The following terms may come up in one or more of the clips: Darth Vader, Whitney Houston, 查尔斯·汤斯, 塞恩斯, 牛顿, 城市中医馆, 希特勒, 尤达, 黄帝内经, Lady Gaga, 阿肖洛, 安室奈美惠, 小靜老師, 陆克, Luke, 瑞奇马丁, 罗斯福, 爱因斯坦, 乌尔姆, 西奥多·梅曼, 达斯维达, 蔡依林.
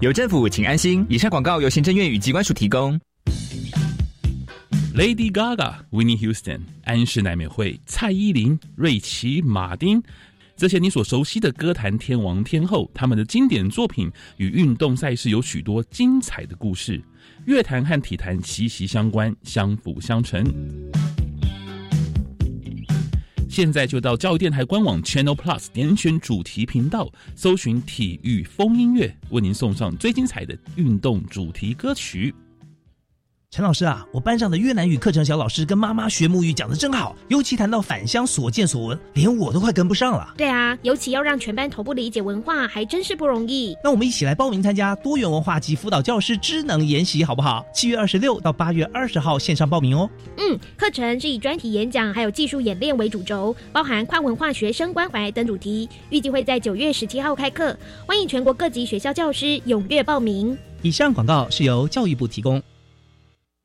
有政府请安心。以上广告由行政院与疾管署提供。 Lady Gaga、 Whitney Houston、 安室奈美惠、蔡依林、瑞奇马丁，这些你所熟悉的歌坛天王天后，他们的经典作品与运动赛事有许多精彩的故事。乐坛和体坛息息相关，相辅相成。现在就到教育电台官网 Channel Plus 点选主题频道，搜寻体育风音乐，为您送上最精彩的运动主题歌曲。陈老师啊，我班上的越南语课程小老师跟妈妈学母语讲得真好，尤其谈到返乡所见所闻，连我都快跟不上了。对啊，尤其要让全班同步理解文化，还真是不容易。那我们一起来报名参加多元文化及辅导教师知能研习好不好？7月26到8月20号线上报名哦。课程是以专题演讲还有技术演练为主轴，包含跨文化学生关怀等主题，预计会在9月17号开课，欢迎全国各级学校教师踊跃报名。以上广告是由教育部提供。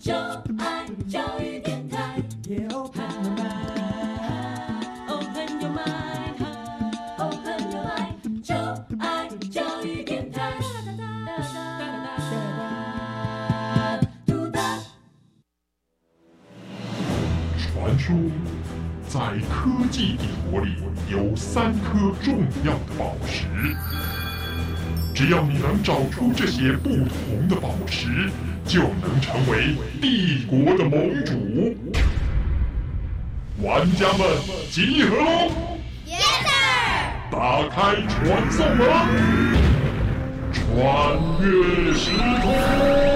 就爱教育电台。在科技帝国里有3颗重要的宝石，只要你能找出这些不同的宝石，就能成为帝国的盟主。玩家们集合喽！ Yes sir！ 打开传送门，穿越时空。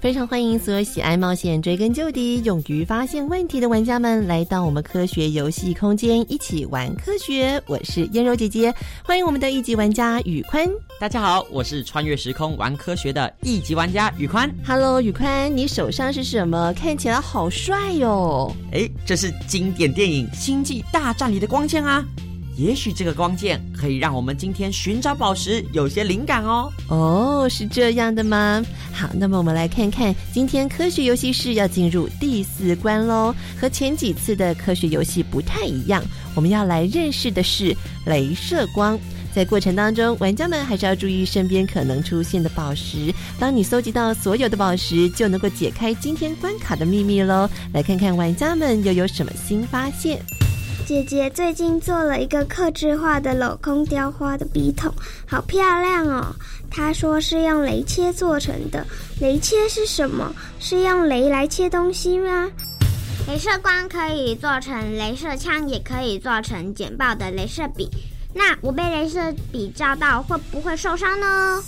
非常欢迎所有喜爱冒险、追根究底、勇于发现问题的玩家们来到我们科学游戏空间，一起玩科学。我是燕柔姐姐，欢迎我们的一级玩家宇宽。大家好，我是穿越时空玩科学的一级玩家宇宽。Hello， 宇宽，你手上是什么？看起来好帅哟！这是经典电影《星际大战》里的光剑啊！也许这个光剑可以让我们今天寻找宝石有些灵感哦。哦，是这样的吗？好，那么我们来看看今天科学游戏室要进入第4关咯。和前几次的科学游戏不太一样，我们要来认识的是雷射光。在过程当中，玩家们还是要注意身边可能出现的宝石。当你搜集到所有的宝石，就能够解开今天关卡的秘密咯。来看看玩家们又有什么新发现。姐姐最近做了一个客制化的镂空雕花的笔筒，好漂亮哦！她说是用雷切做成的。雷切是什么？是用雷来切东西吗？雷射光可以做成雷射枪，也可以做成剪报的雷射笔。那我被雷射笔照到，会不会受伤呢？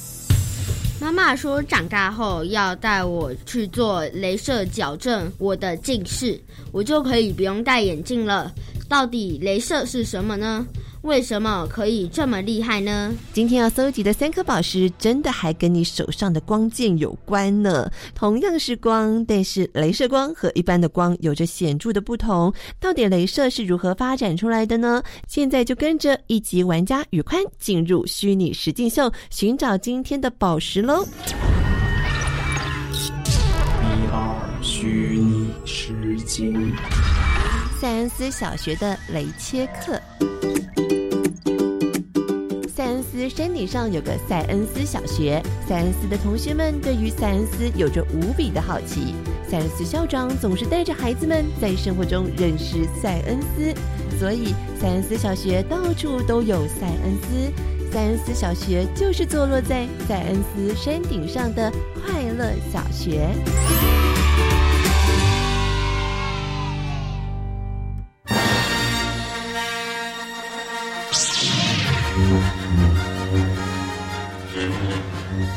妈妈说长大后要带我去做雷射矫正我的近视，我就可以不用戴眼镜了。到底雷射是什么呢？为什么可以这么厉害呢？今天要搜集的3颗宝石真的还跟你手上的光剑有关呢。同样是光，但是雷射光和一般的光有着显著的不同，到底雷射是如何发展出来的呢？现在就跟着一级玩家宇宽进入虚拟实境秀，寻找今天的宝石咯。VR 虚拟实境，塞恩斯小学的雷切课。塞恩斯山顶上有个塞恩斯小学，塞恩斯的同学们对于塞恩斯有着无比的好奇。塞恩斯校长总是带着孩子们在生活中认识塞恩斯，所以塞恩斯小学到处都有塞恩斯。塞恩斯小学就是坐落在塞恩斯山顶上的快乐小学。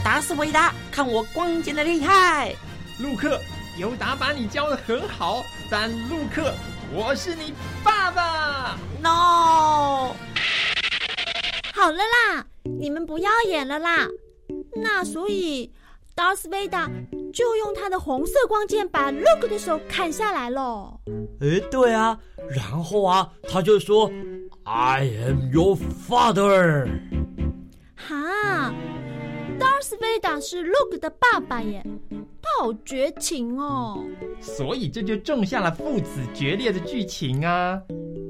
达斯维达，看我光剑的厉害！陆克，尤达把你教得很好，但陆克，我是你爸爸 ！No！ 好了啦，你们不要演了啦。那所以，达斯维达就用他的红色光剑把 Luke 的手砍下来了。诶，对啊，然后啊，他就说 I am your father。 哈，Darth Vader 是 Luke 的爸爸耶，他好绝情哦。所以这就种下了父子决裂的剧情啊。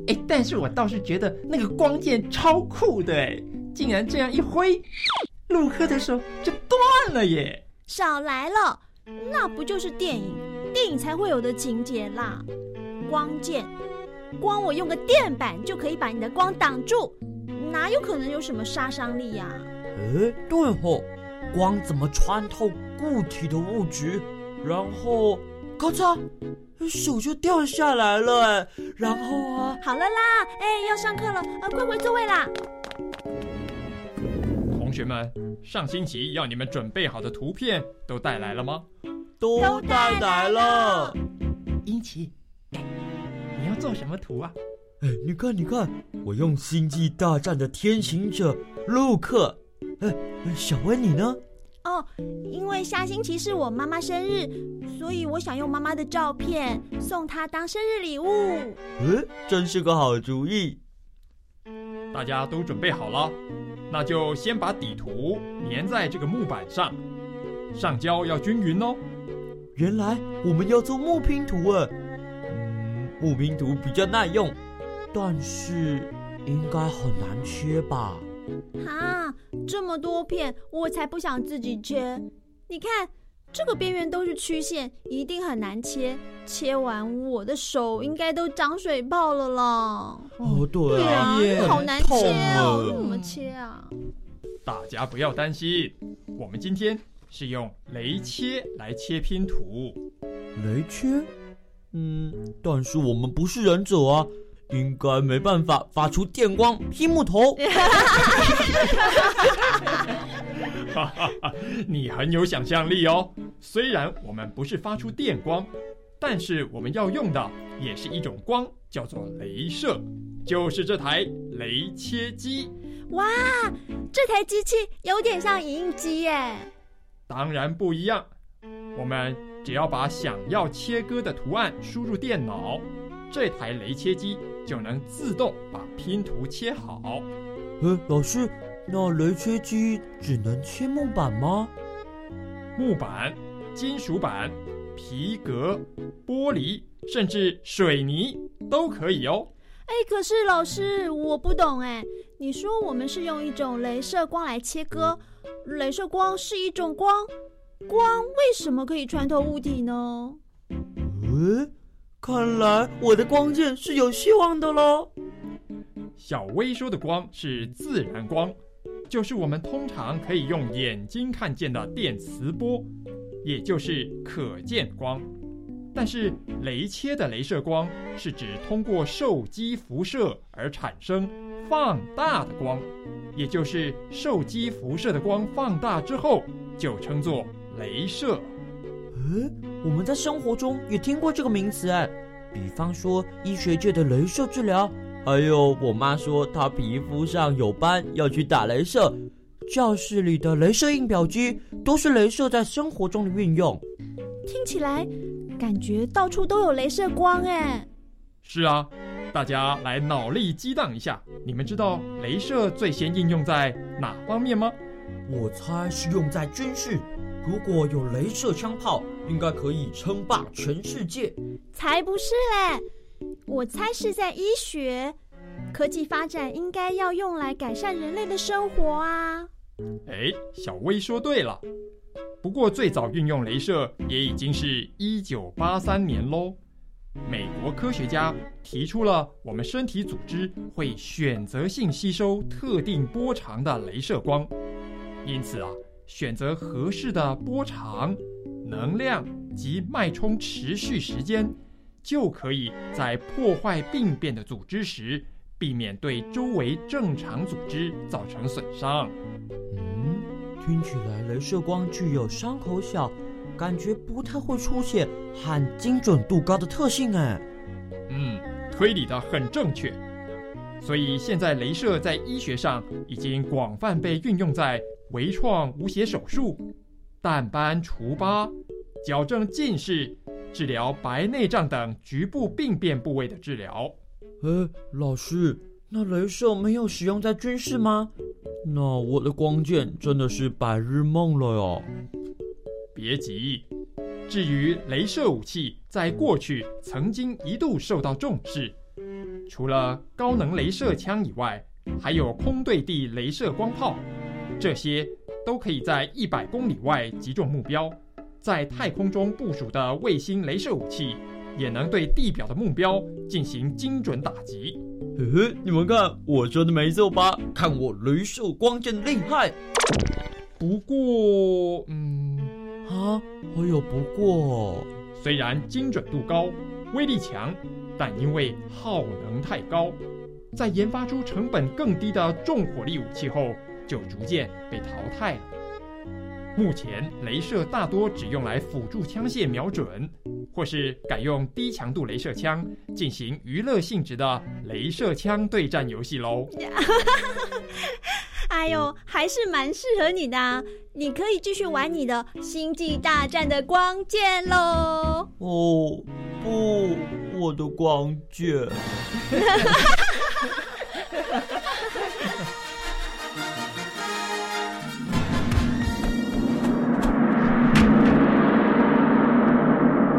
诶，但是我倒是觉得那个光剑超酷的耶，竟然这样一挥，陆克的手就断了耶。少来了，那不就是电影才会有的情节啦。光我用个电板就可以把你的光挡住，哪有可能有什么杀伤力呀？诶，对哦，光怎么穿透固体的物质，然后咔嚓，手就掉下来了。然后啊，好了啦，哎，要上课了，快回座位啦。同学们，上星期要你们准备好的图片都带来了吗？都带来了。英奇，你要做什么图啊？哎，你看，我用《星际大战》的天行者陆克。小温你呢？哦，因为下星期是我妈妈生日，所以我想用妈妈的照片送她当生日礼物。真是个好主意。大家都准备好了，那就先把底图粘在这个木板上，上胶要均匀哦。原来我们要做木拼图啊。木拼图比较耐用，但是应该很难切吧。啊，这么多片，我才不想自己切。你看，这个边缘都是曲线，一定很难切。切完我的手应该都长水泡了啦。哦，对啊，好难切哦，怎么切啊？大家不要担心，我们今天是用雷切来切拼图。雷切？但是我们不是忍者啊。应该没办法发出电光劈木头。你很有想象力哦。虽然我们不是发出电光，但是我们要用的也是一种光，叫做雷射，就是这台雷切机。哇，这台机器有点像影印机耶。当然不一样，我们只要把想要切割的图案输入电脑，这台雷切机就能自动把拼图切好。老师，那雷切机只能切木板吗？木板、金属板、皮革、玻璃，甚至水泥都可以哦。可是老师，我不懂哎。你说我们是用一种雷射光来切割，雷射光是一种光，光为什么可以穿透物体呢？看来我的光剑是有希望的咯。小薇说的光是自然光，就是我们通常可以用眼睛看见的电磁波，也就是可见光。但是雷切的雷射光是指通过受激辐射而产生放大的光，也就是受激辐射的光放大之后就称作雷射。我们在生活中也听过这个名词哎，比方说医学界的雷射治疗，还有我妈说她皮肤上有斑要去打雷射，教室里的雷射印表机都是雷射在生活中的运用。听起来感觉到处都有雷射光哎。是啊，大家来脑力激荡一下，你们知道雷射最先应用在哪方面吗？我猜是用在军事，如果有雷射枪炮，应该可以称霸全世界。才不是嘞，我猜是在医学，科技发展应该要用来改善人类的生活啊。小薇说对了，不过最早运用雷射也已经是1983年咯。美国科学家提出了我们身体组织会选择性吸收特定波长的雷射光，因此啊，选择合适的波长、能量及脉冲持续时间，就可以在破坏病变的组织时避免对周围正常组织造成损伤。嗯，听起来雷射光具有伤口小，感觉不太会出现和精准度高的特性哎。嗯，推理的很正确。所以现在雷射在医学上已经广泛被运用在微创无血手术、淡斑除疤、矫正近视、治疗白内障等局部病变部位的治疗。哎，老师，那雷射没有使用在军事吗？那我的光剑真的是白日梦了哟。别急，至于雷射武器，在过去曾经一度受到重视。除了高能雷射枪以外，还有空对地雷射光炮，这些都可以在100公里外击中目标。在太空中部署的卫星雷射武器，也能对地表的目标进行精准打击。你们看，我说的没错吧？看我雷射光剑厉害。不过，还有不过，虽然精准度高，威力强。但因为耗能太高，在研发出成本更低的重火力武器后，就逐渐被淘汰了。目前，雷射大多只用来辅助枪械瞄准，或是改用低强度雷射枪进行娱乐性质的雷射枪对战游戏喽。哎呦，还是蛮适合你的啊，你可以继续玩你的《星际大战》的光剑喽。哦，不，我的光剑。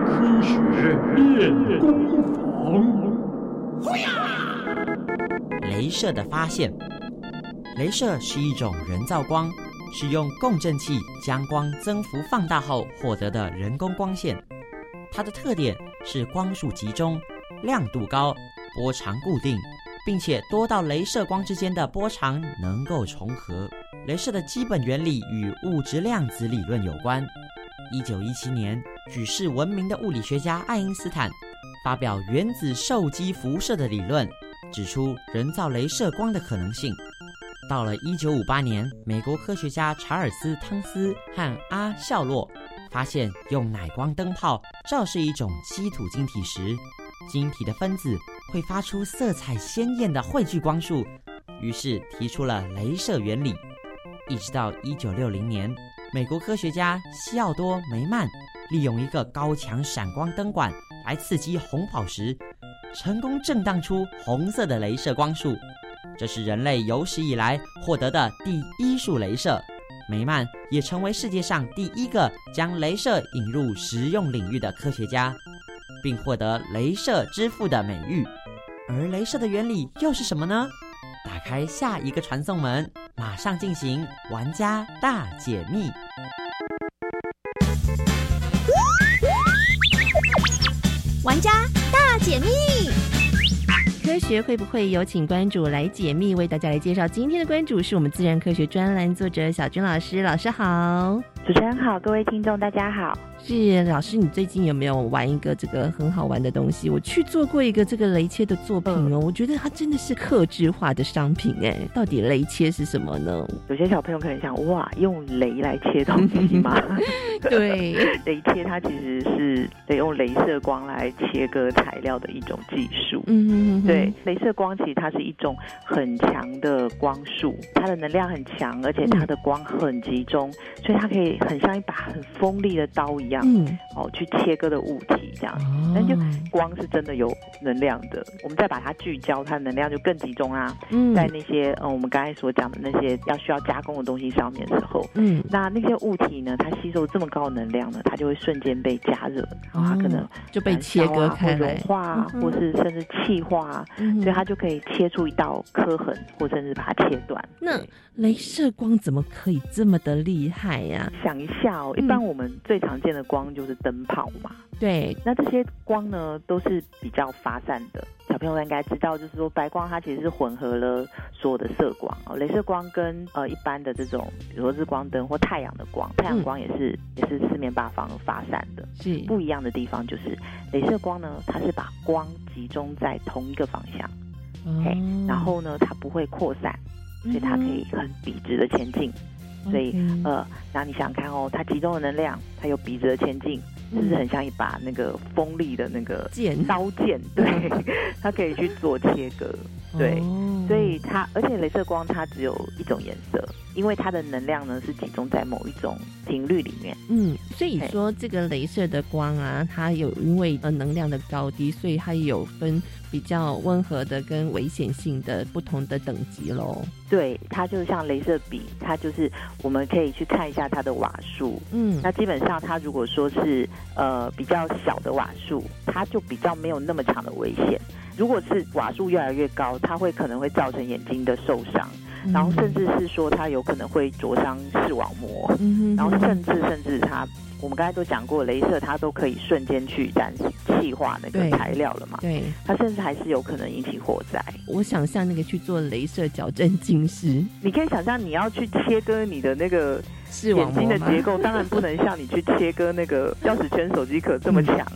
科学练功房。雷射的发现。雷射是一种人造光，是用共振器将光增幅放大后获得的人工光线。它的特点是光束集中、亮度高、波长固定，并且多道雷射光之间的波长能够重合。雷射的基本原理与物质量子理论有关。1917年，举世闻名的物理学家爱因斯坦发表原子受激辐射的理论，指出人造雷射光的可能性。到了1958年，美国科学家查尔斯·汤斯和阿肖洛发现，用奶光灯泡照射一种稀土晶体时，晶体的分子会发出色彩鲜艳的汇聚光束，于是提出了雷射原理。一直到1960年，美国科学家西奥多·梅曼利用一个高强闪光灯管来刺激红宝石，成功震荡出红色的雷射光束。这是人类有史以来获得的第一束雷射，梅曼也成为世界上第一个将雷射引入实用领域的科学家，并获得雷射之父的美誉。而雷射的原理又是什么呢？打开下一个传送门，马上进行玩家大解密。玩家大解密，科学会不会有请关主来解密？为大家来介绍今天的关主是我们自然科学专栏作者小军老师。老师好。主持人好，各位听众大家好。是，老师你最近有没有玩一个这个很好玩的东西？我去做过一个这个雷切的作品哦，我觉得它真的是客制化的商品哎。到底雷切是什么呢？有些小朋友可能想，哇，用雷来切东西吗？对，雷切它其实是得用雷射光来切割材料的一种技术。对，雷射光其实它是一种很强的光束，它的能量很强，而且它的光很集中，所以它可以很像一把很锋利的刀一样，去切割的物体这样。但就光是真的有能量的，我们再把它聚焦，它的能量就更集中啊。在那些我们刚才所讲的那些需要加工的东西上面的时候，那些物体呢，它吸收这么高的能量呢，它就会瞬间被加热，然后它可能就被切割开来，融化，或是甚至气化。所以它就可以切出一道刻痕，或甚至把它切断。那雷射光怎么可以这么的厉害呀？想一下哦，一般我们最常见的光就是灯泡嘛。对，那这些光呢都是比较发散的。小朋友应该知道，就是说白光它其实是混合了所有的色光，雷射光跟一般的这种，比如说日光灯或太阳的光，太阳光也是四面八方发散的。是，不一样的地方就是雷射光呢，它是把光集中在同一个方向，然后呢它不会扩散，所以它可以很笔直的前进。所以那你想看哦，它集中的能量，它有笔直的前进，是不是很像一把那个锋利的那个刀剑？对，它可以去做切割。对，所以它，而且雷射光它只有一种颜色，因为它的能量呢是集中在某一种频率里面。嗯，所以说这个雷射的光啊，它有因为能量的高低，所以它有分比较温和的跟危险性的不同的等级咯。对，它就像雷射笔，它就是我们可以去看一下它的瓦数。嗯，那基本上它如果说是比较小的瓦数，它就比较没有那么强的危险。如果是瓦数越来越高，它会可能会造成眼睛的受伤，然后甚至是说它有可能会灼伤视网膜，然后甚至它，我们刚才都讲过，雷射它都可以瞬间去气化那个材料了嘛，对，它甚至还是有可能引起火灾。我想象那个去做雷射矫正近视，你可以想象你要去切割你的那个眼睛的结构，当然不能像你去切割那个钥匙圈手机壳这么强，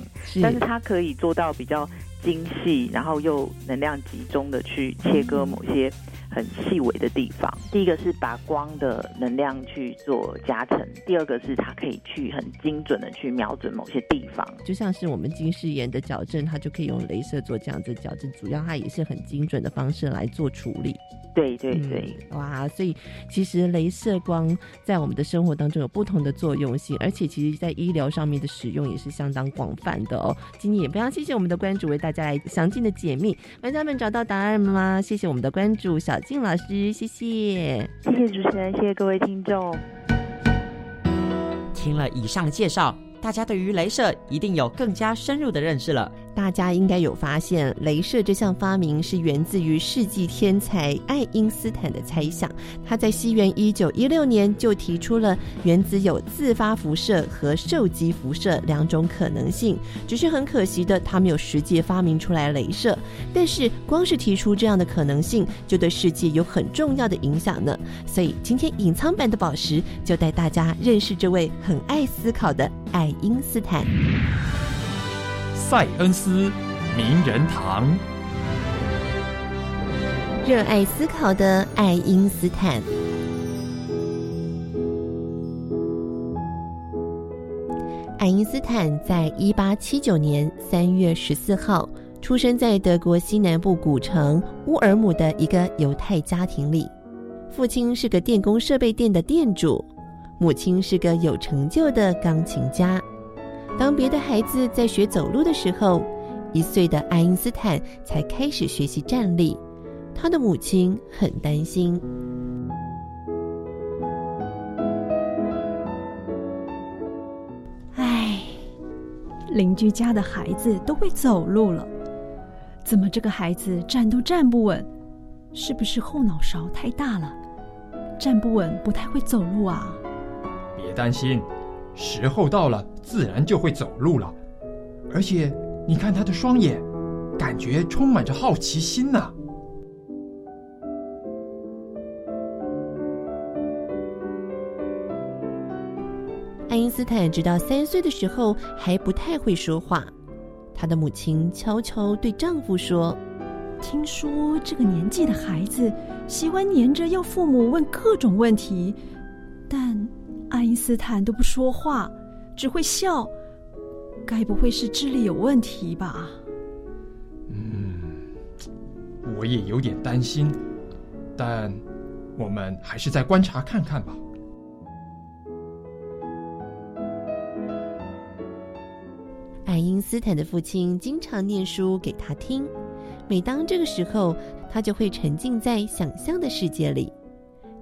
但是它可以做到比较精细，然后又能量集中的去切割某些很细微的地方。第一个是把光的能量去做加成，第二个是它可以去很精准的去瞄准某些地方，就像是我们近视眼的矫正，它就可以用雷射做这样子矫正，主要它也是很精准的方式来做处理。对对对，哇，所以其实雷射光在我们的生活当中有不同的作用性，而且其实在医疗上面的使用也是相当广泛的哦。今天也非常谢谢我们的关主为大家来详尽的解密，玩家们找到答案吗？谢谢我们的关主小静老师，谢谢，谢谢主持人，谢谢各位听众。听了以上介绍，大家对于雷射一定有更加深入的认识了。大家应该有发现，雷射这项发明是源自于世纪天才爱因斯坦的猜想。他在西元1916年就提出了原子有自发辐射和受激辐射两种可能性，只是很可惜的，他没有实际发明出来雷射。但是光是提出这样的可能性，就对世界有很重要的影响呢。所以今天隐藏版的宝石就带大家认识这位很爱思考的爱因斯坦。塞恩斯名人堂，热爱思考的爱因斯坦。爱因斯坦在1879年3月14号出生在德国西南部古城乌尔姆的一个犹太家庭里，父亲是个电工设备店的店主，母亲是个有成就的钢琴家。当别的孩子在学走路的时候，1岁的爱因斯坦才开始学习站立。他的母亲很担心。唉，邻居家的孩子都会走路了，怎么这个孩子站都站不稳？是不是后脑勺太大了？站不稳不太会走路啊？别担心，时候到了自然就会走路了。而且你看他的双眼，感觉充满着好奇心啊。爱因斯坦直到3岁的时候还不太会说话，他的母亲悄悄对丈夫说，听说这个年纪的孩子喜欢黏着要父母问各种问题，但爱因斯坦都不说话，只会笑，该不会是智力有问题吧？我也有点担心，但我们还是再观察看看吧。爱因斯坦的父亲经常念书给他听，每当这个时候，他就会沉浸在想象的世界里。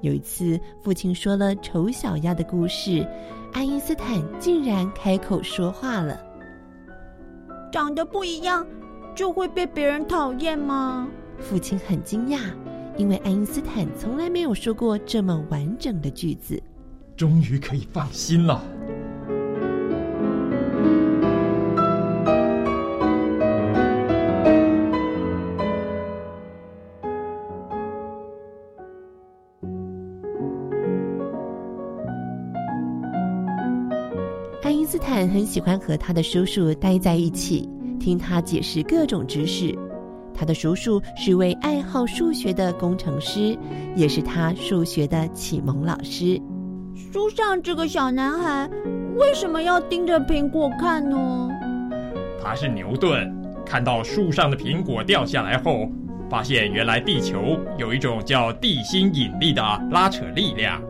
有一次，父亲说了丑小鸭的故事，爱因斯坦竟然开口说话了。长得不一样就会被别人讨厌吗？父亲很惊讶，因为爱因斯坦从来没有说过这么完整的句子。终于可以放心了。爱因斯坦很喜欢和他的叔叔待在一起，听他解释各种知识。他的叔叔是位爱好数学的工程师，也是他数学的启蒙老师。书上这个小男孩为什么要盯着苹果看呢？他是牛顿，看到树上的苹果掉下来后，发现原来地球有一种叫地心引力的拉扯力量。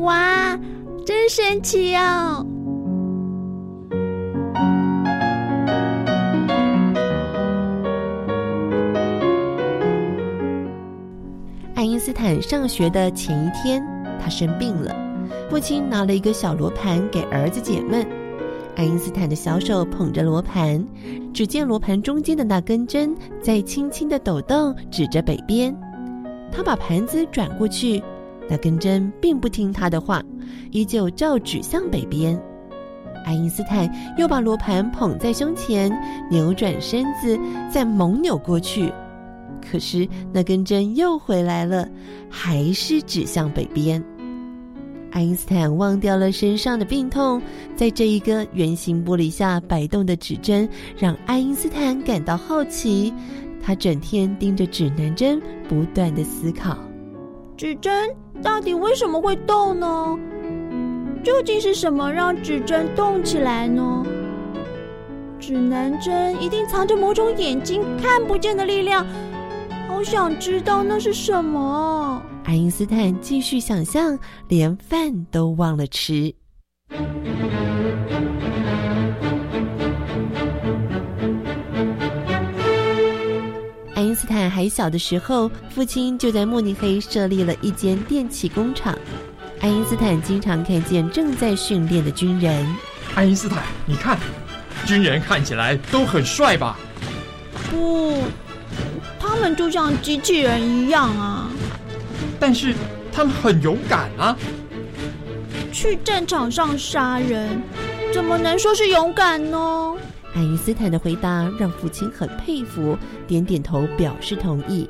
哇，真神奇哦！爱因斯坦上学的前一天，他生病了，父亲拿了一个小罗盘给儿子解闷。爱因斯坦的小手捧着罗盘，只见罗盘中间的那根针在轻轻的抖动，指着北边。他把盘子转过去，那根针并不听他的话，依旧照指向北边。爱因斯坦又把罗盘捧在胸前，扭转身子，再猛扭过去，可是那根针又回来了，还是指向北边。爱因斯坦忘掉了身上的病痛，在这一个圆形玻璃下摆动的指针让爱因斯坦感到好奇，他整天盯着指南针不断的思考，指针到底为什么会动呢？究竟是什么让指针动起来呢？指南针一定藏着某种眼睛看不见的力量，好想知道那是什么。爱因斯坦继续想象，连饭都忘了吃。爱因斯坦还小的时候，父亲就在慕尼黑设立了一间电器工厂。爱因斯坦经常看见正在训练的军人。爱因斯坦，你看，军人看起来都很帅吧？不，他们就像机器人一样啊。但是他们很勇敢啊。去战场上杀人，怎么能说是勇敢呢？爱因斯坦的回答让父亲很佩服，点点头表示同意。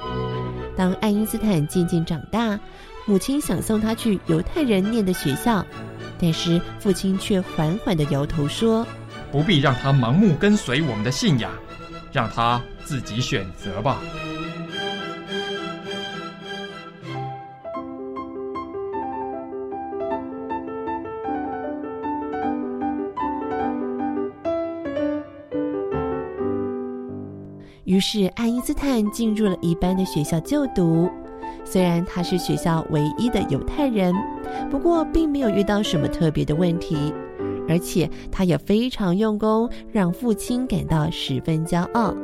当爱因斯坦渐渐长大，母亲想送他去犹太人念的学校，但是父亲却缓缓地摇头说，不必让他盲目跟随我们的信仰，让他自己选择吧。于是爱因斯坦进入了一般的学校就读，虽然他是学校唯一的犹太人，不过并没有遇到什么特别的问题，而且他也非常用功，让父亲感到十分骄傲。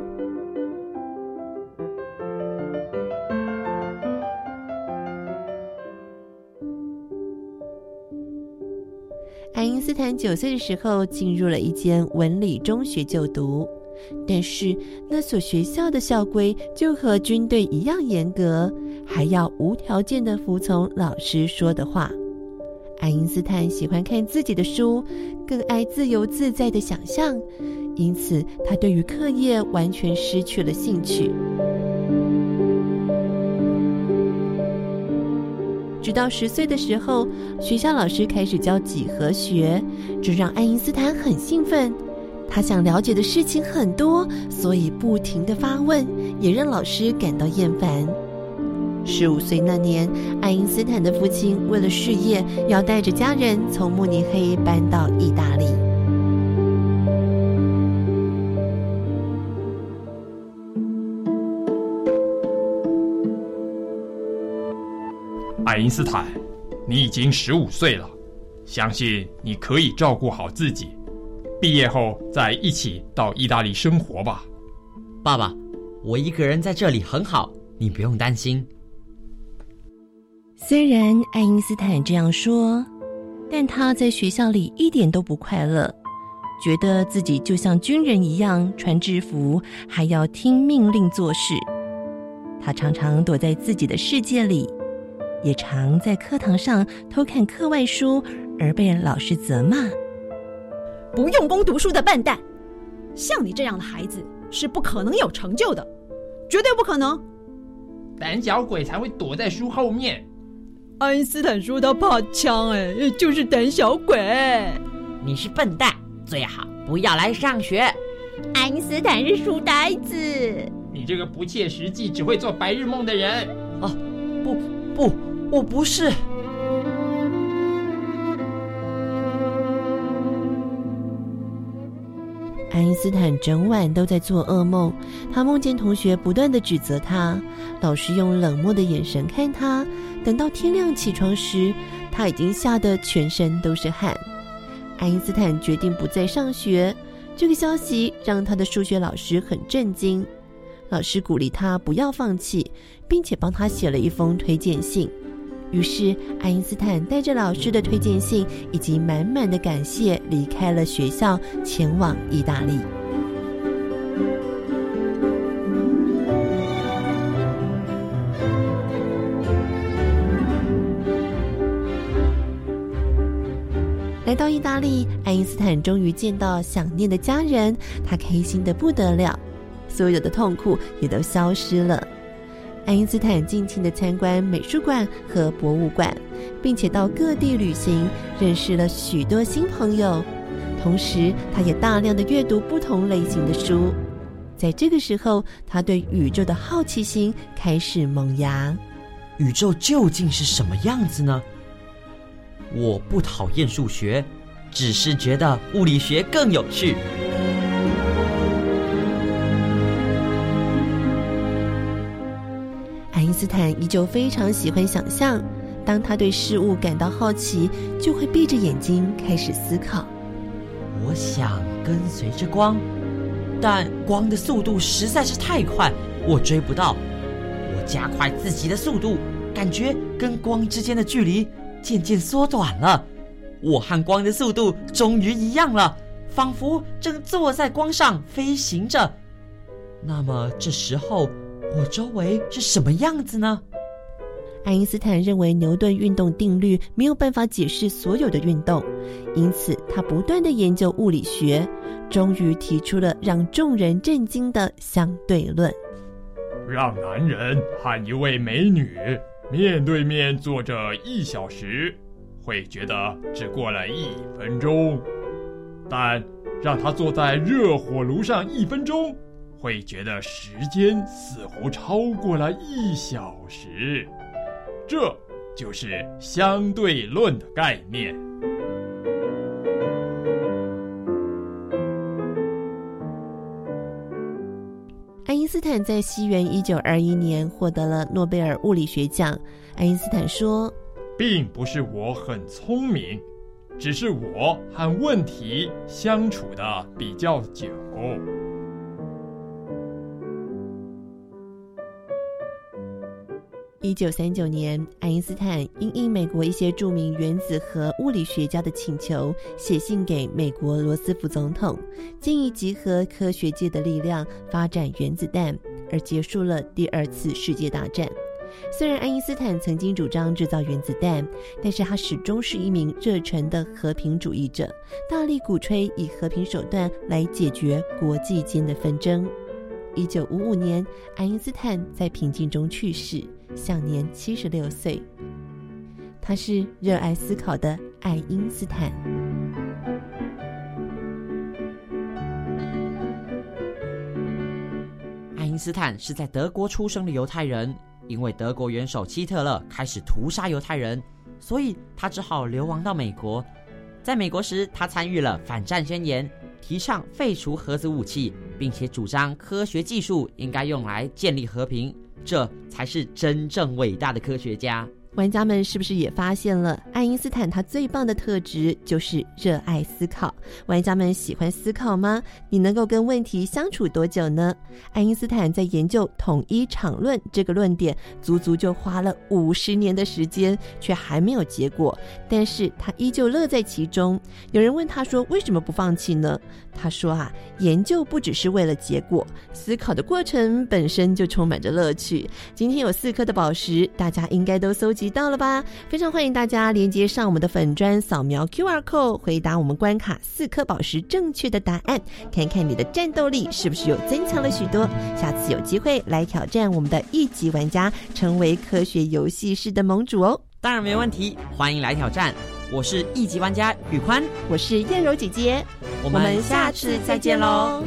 爱因斯坦9岁的时候进入了一间文理中学就读，但是那所学校的校规就和军队一样严格，还要无条件的服从老师说的话。爱因斯坦喜欢看自己的书，更爱自由自在的想象，因此他对于课业完全失去了兴趣。直到10岁的时候，学校老师开始教几何学，这让爱因斯坦很兴奋。他想了解的事情很多，所以不停地发问，也让老师感到厌烦。15岁那年，爱因斯坦的父亲为了事业，要带着家人从慕尼黑搬到意大利。爱因斯坦，你已经15岁了，相信你可以照顾好自己。毕业后再一起到意大利生活吧。爸爸，我一个人在这里很好，你不用担心。虽然爱因斯坦这样说，但他在学校里一点都不快乐，觉得自己就像军人一样穿制服，还要听命令做事。他常常躲在自己的世界里，也常在课堂上偷看课外书，而被老师责骂。不用功读书的笨蛋，像你这样的孩子是不可能有成就的，绝对不可能。胆小鬼才会躲在书后面。爱因斯坦说他怕枪，就是胆小鬼。你是笨蛋，最好不要来上学。爱因斯坦是书呆子。你这个不切实际、只会做白日梦的人！啊，不，我不是。爱因斯坦整晚都在做噩梦，他梦见同学不断地指责他，老师用冷漠的眼神看他。等到天亮起床时，他已经吓得全身都是汗。爱因斯坦决定不再上学，这个消息让他的数学老师很震惊。老师鼓励他不要放弃，并且帮他写了一封推荐信。于是爱因斯坦带着老师的推荐信以及满满的感谢离开了学校，前往意大利。来到意大利，爱因斯坦终于见到想念的家人，他开心得不得了，所有的痛苦也都消失了。爱因斯坦尽情地参观美术馆和博物馆，并且到各地旅行，认识了许多新朋友。同时，他也大量地阅读不同类型的书。在这个时候，他对宇宙的好奇心开始萌芽。宇宙究竟是什么样子呢？我不讨厌数学，只是觉得物理学更有趣。爱因斯坦依旧非常喜欢想象，当他对事物感到好奇，就会闭着眼睛开始思考。我想跟随着光，但光的速度实在是太快，我追不到。我加快自己的速度，感觉跟光之间的距离渐渐缩短了。我和光的速度终于一样了，仿佛正坐在光上飞行着。那么这时候我周围是什么样子呢？爱因斯坦认为牛顿运动定律没有办法解释所有的运动，因此他不断地研究物理学，终于提出了让众人震惊的相对论。让男人和一位美女面对面坐着1小时，会觉得只过了1分钟，但让他坐在热火炉上1分钟，会觉得时间似乎超过了1小时。这就是相对论的概念。爱因斯坦在西元1921年获得了诺贝尔物理学奖。爱因斯坦说，并不是我很聪明，只是我和问题相处的比较久。1939年，爱因斯坦因美国一些著名原子核物理学家的请求，写信给美国罗斯福总统，建议集合科学界的力量发展原子弹，而结束了第2次世界大战。虽然爱因斯坦曾经主张制造原子弹，但是他始终是一名热忱的和平主义者，大力鼓吹以和平手段来解决国际间的纷争。1955年，爱因斯坦在平静中去世，享年76岁。他是热爱思考的爱因斯坦。爱因斯坦是在德国出生的犹太人，因为德国元首希特勒开始屠杀犹太人，所以他只好流亡到美国。在美国时，他参与了反战宣言，提倡废除核子武器，并且主张科学技术应该用来建立和平，这才是真正伟大的科学家。玩家们是不是也发现了爱因斯坦他最棒的特质就是热爱思考？玩家们喜欢思考吗？你能够跟问题相处多久呢？爱因斯坦在研究统一场论这个论点足足就花了50年的时间，却还没有结果，但是他依旧乐在其中。有人问他说，为什么不放弃呢？他说研究不只是为了结果，思考的过程本身就充满着乐趣。今天有4颗的宝石，大家应该都搜集到了吧？非常欢迎大家连接上我们的粉专，扫描 QR Code 回答我们关卡4颗宝石正确的答案，看看你的战斗力是不是有增强了许多。下次有机会来挑战我们的一级玩家，成为科学游戏室的盟主哦。当然没问题，欢迎来挑战。我是一级玩家宇宽，我是燕柔姐姐，我们下次再见喽。